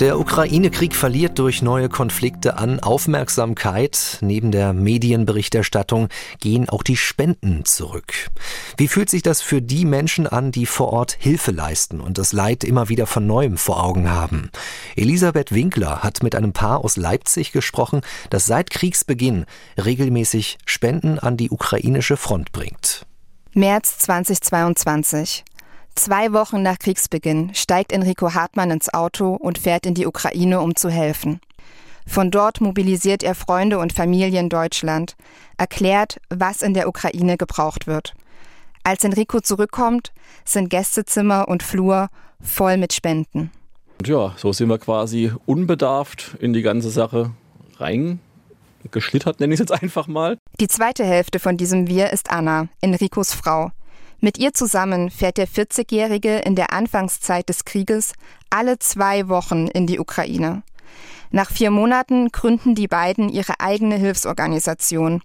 Der Ukraine-Krieg verliert durch neue Konflikte an Aufmerksamkeit. Neben der Medienberichterstattung gehen auch die Spenden zurück. Wie fühlt sich das für die Menschen an, die vor Ort Hilfe leisten und das Leid immer wieder von Neuem vor Augen haben? Elisabeth Winkler hat mit einem Paar aus Leipzig gesprochen, das seit Kriegsbeginn regelmäßig Spenden an die ukrainische Front bringt. März 2022. 2 Wochen nach Kriegsbeginn steigt Enrico Hartmann ins Auto und fährt in die Ukraine, um zu helfen. Von dort mobilisiert er Freunde und Familie in Deutschland, erklärt, was in der Ukraine gebraucht wird. Als Enrico zurückkommt, sind Gästezimmer und Flur voll mit Spenden. Und ja, so sind wir quasi unbedarft in die ganze Sache reingeschlittert, nenne ich es jetzt einfach mal. Die zweite Hälfte von diesem Wir ist Anna, Enricos Frau. Mit ihr zusammen fährt der 40-Jährige in der Anfangszeit des Krieges alle 2 Wochen in die Ukraine. Nach 4 Monaten gründen die beiden ihre eigene Hilfsorganisation.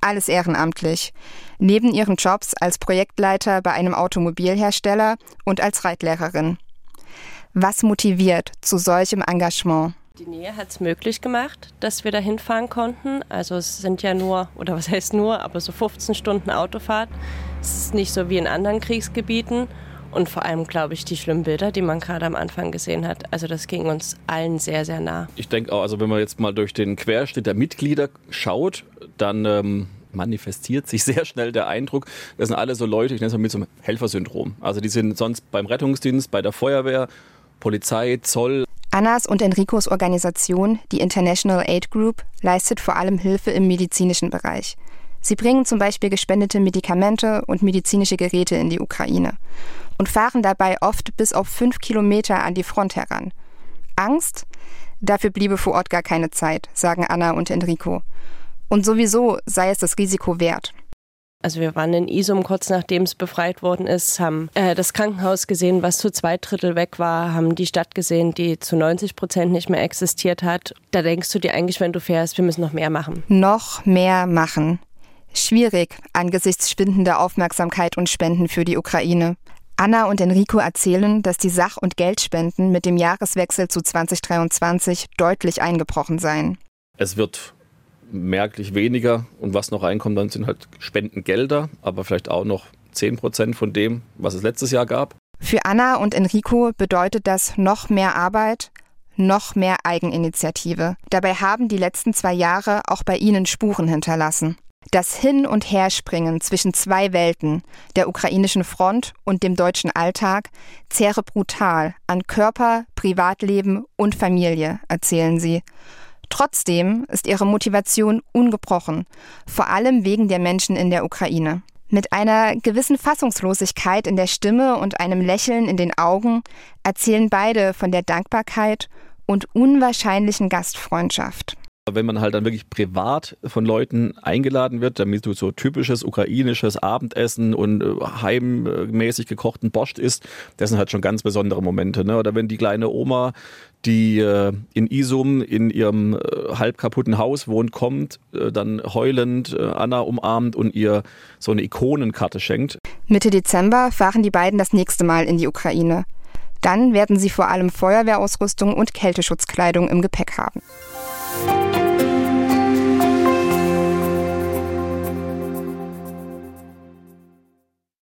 Alles ehrenamtlich. Neben ihren Jobs als Projektleiter bei einem Automobilhersteller und als Reitlehrerin. Was motiviert zu solchem Engagement? Die Nähe hat es möglich gemacht, dass wir da hinfahren konnten. Also es sind ja nur, oder was heißt nur, aber so 15 Stunden Autofahrt. Es ist nicht so wie in anderen Kriegsgebieten. Und vor allem, glaube ich, die schlimmen Bilder, die man gerade am Anfang gesehen hat. Also das ging uns allen sehr, sehr nah. Ich denke auch, also wenn man jetzt mal durch den Querschnitt der Mitglieder schaut, dann manifestiert sich sehr schnell der Eindruck, das sind alle so Leute, ich nenne es mal mit so einem Helfersyndrom. Also die sind sonst beim Rettungsdienst, bei der Feuerwehr, Polizei, Zoll. Annas und Enricos Organisation, die International Aid Group, leistet vor allem Hilfe im medizinischen Bereich. Sie bringen zum Beispiel gespendete Medikamente und medizinische Geräte in die Ukraine und fahren dabei oft bis auf 5 Kilometer an die Front heran. Angst? Dafür bliebe vor Ort gar keine Zeit, sagen Anna und Enrico. Und sowieso sei es das Risiko wert. Also wir waren in Isum kurz nachdem es befreit worden ist, haben das Krankenhaus gesehen, was zu 2 Drittel weg war, haben die Stadt gesehen, die zu 90% nicht mehr existiert hat. Da denkst du dir eigentlich, wenn du fährst, wir müssen noch mehr machen. Noch mehr machen. Schwierig angesichts schwindender Aufmerksamkeit und Spenden für die Ukraine. Anna und Enrico erzählen, dass die Sach- und Geldspenden mit dem Jahreswechsel zu 2023 deutlich eingebrochen seien. Es wird merklich weniger und was noch reinkommt, dann sind halt Spendengelder, aber vielleicht auch noch 10% von dem, was es letztes Jahr gab. Für Anna und Enrico bedeutet das noch mehr Arbeit, noch mehr Eigeninitiative. Dabei haben die letzten 2 Jahre auch bei ihnen Spuren hinterlassen. Das Hin- und Herspringen zwischen 2 Welten, der ukrainischen Front und dem deutschen Alltag, zehre brutal an Körper, Privatleben und Familie, erzählen sie. Trotzdem ist ihre Motivation ungebrochen, vor allem wegen der Menschen in der Ukraine. Mit einer gewissen Fassungslosigkeit in der Stimme und einem Lächeln in den Augen erzählen beide von der Dankbarkeit und unwahrscheinlichen Gastfreundschaft. Wenn man halt dann wirklich privat von Leuten eingeladen wird, damit du so typisches ukrainisches Abendessen und heimmäßig gekochten Borscht isst, das sind halt schon ganz besondere Momente. Ne? Oder wenn die kleine Oma, die in Isum in ihrem halb kaputten Haus wohnt, kommt, dann heulend Anna umarmt und ihr so eine Ikonenkarte schenkt. Mitte Dezember fahren die beiden das nächste Mal in die Ukraine. Dann werden sie vor allem Feuerwehrausrüstung und Kälteschutzkleidung im Gepäck haben.